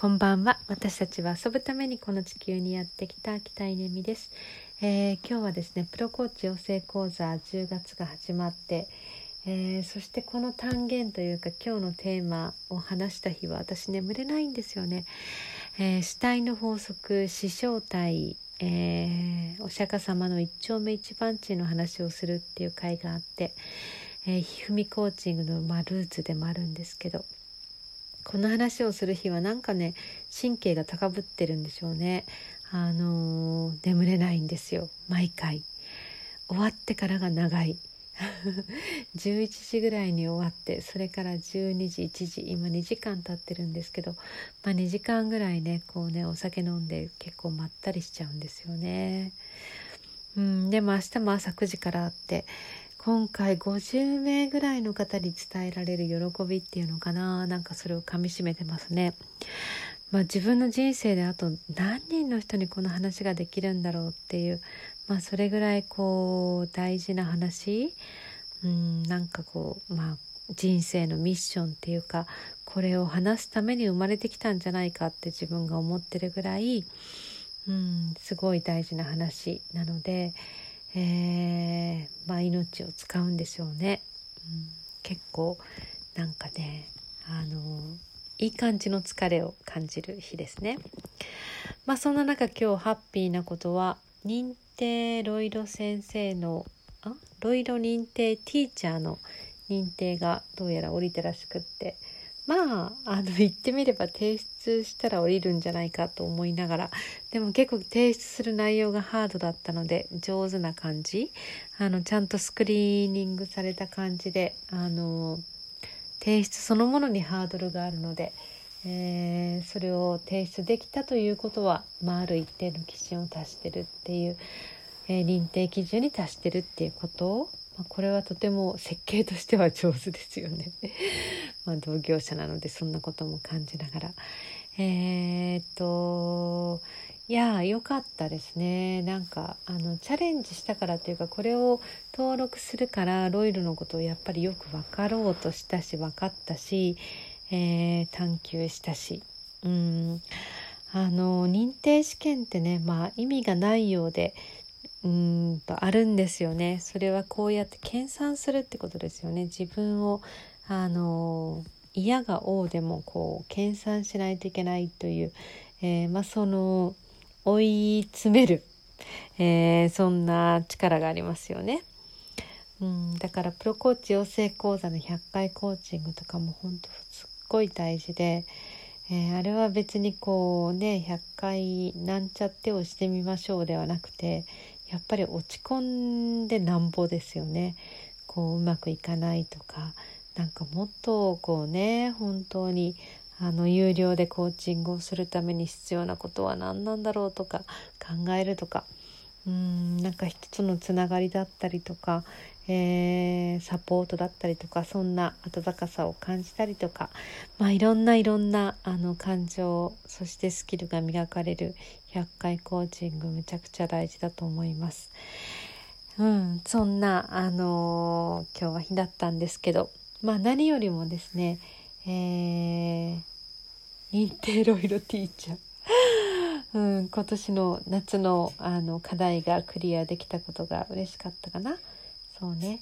こんばんは。私たちは遊ぶためにこの地球にやってきた北井ねみです。今日はですね、プロコーチ養成講座10月が始まって、そしてこの単元というか今日のテーマを話した日は私眠れないんですよね。死体の法則、死生体、お釈迦様の一丁目一番地の話をするっていう会があって、ひふみコーチングの、ルーツでもあるんですけど、この話をする日はなんかね、神経が高ぶってるんでしょうね。眠れないんですよ、毎回。終わってからが長い。11時ぐらいに終わって、それから12時、1時、今2時間経ってるんですけど、2時間ぐらいね、こうね、お酒飲んで結構まったりしちゃうんですよね。でも明日も朝9時からあって、今回50名ぐらいの方に伝えられる喜びっていうのかな、なんかそれをかみしめてますね。自分の人生であと何人の人にこの話ができるんだろうっていう、それぐらいこう大事な話、なんかこう、人生のミッションっていうか、これを話すために生まれてきたんじゃないかって自分が思ってるぐらい、すごい大事な話なので、命を使うんでしょうね。結構なんかね、いい感じの疲れを感じる日ですね。そんな中、今日ハッピーなことは、認定ロイド先生のロイド認定ティーチャーの認定がどうやら降りたらしくって、言ってみれば提出したら降りるんじゃないかと思いながら、でも結構提出する内容がハードだったので、上手な感じ、ちゃんとスクリーニングされた感じで、提出そのものにハードルがあるので、それを提出できたということは、ある一定の基準を達してるっていう、認定基準に達してるっていうことを、これはとても設計としては上手ですよね。同業者なのでそんなことも感じながら、いや、良かったですね。なんかチャレンジしたからというか、これを登録するからロイドのことをやっぱりよく分かろうとしたし、分かったし、探求したし、認定試験ってね、意味がないようであるんですよね。それはこうやって研鑽するってことですよね。自分を嫌が応でもこう研鑽しないといけないという、その追い詰める、そんな力がありますよね。だからプロコーチ養成講座の100回コーチングとかも本当すっごい大事で、あれは別にこうね、100回なんちゃってをしてみましょうではなくて、やっぱり落ち込んでなんぼですよね。うまくいかないとか、なんかもっとこうね、本当に有料でコーチングをするために必要なことは何なんだろうとか考えるとか、なんか一つのつながりだったりとか、サポートだったりとか、そんな温かさを感じたりとか、いろんな感情、そしてスキルが磨かれる100回コーチング、めちゃくちゃ大事だと思います。そんな今日は日だったんですけど、何よりもですね、認定ロイドティーチャー今年の夏の、課題がクリアできたことが嬉しかったかな。そうね、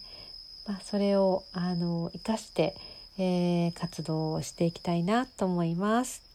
それを生かして、活動をしていきたいなと思います。